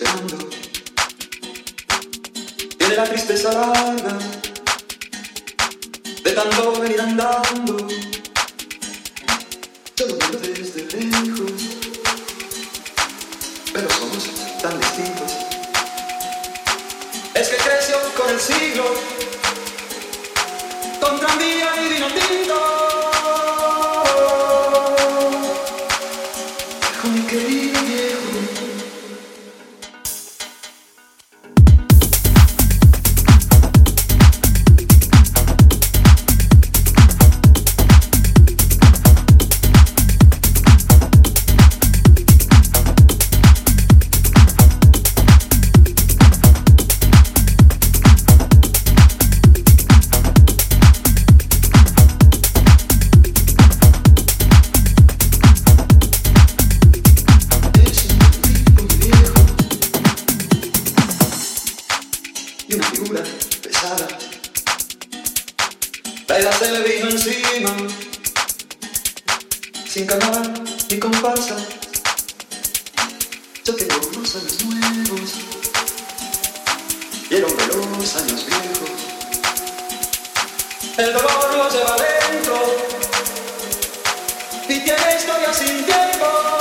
deseando. Tiene la tristeza larga de tanto venir andando. Yo lo veo desde lejos, pero somos tan distintos. Es que creció con el siglo, con tranvía y vino tinto. El dolor lo lleva lento y tiene historia sin tiempo.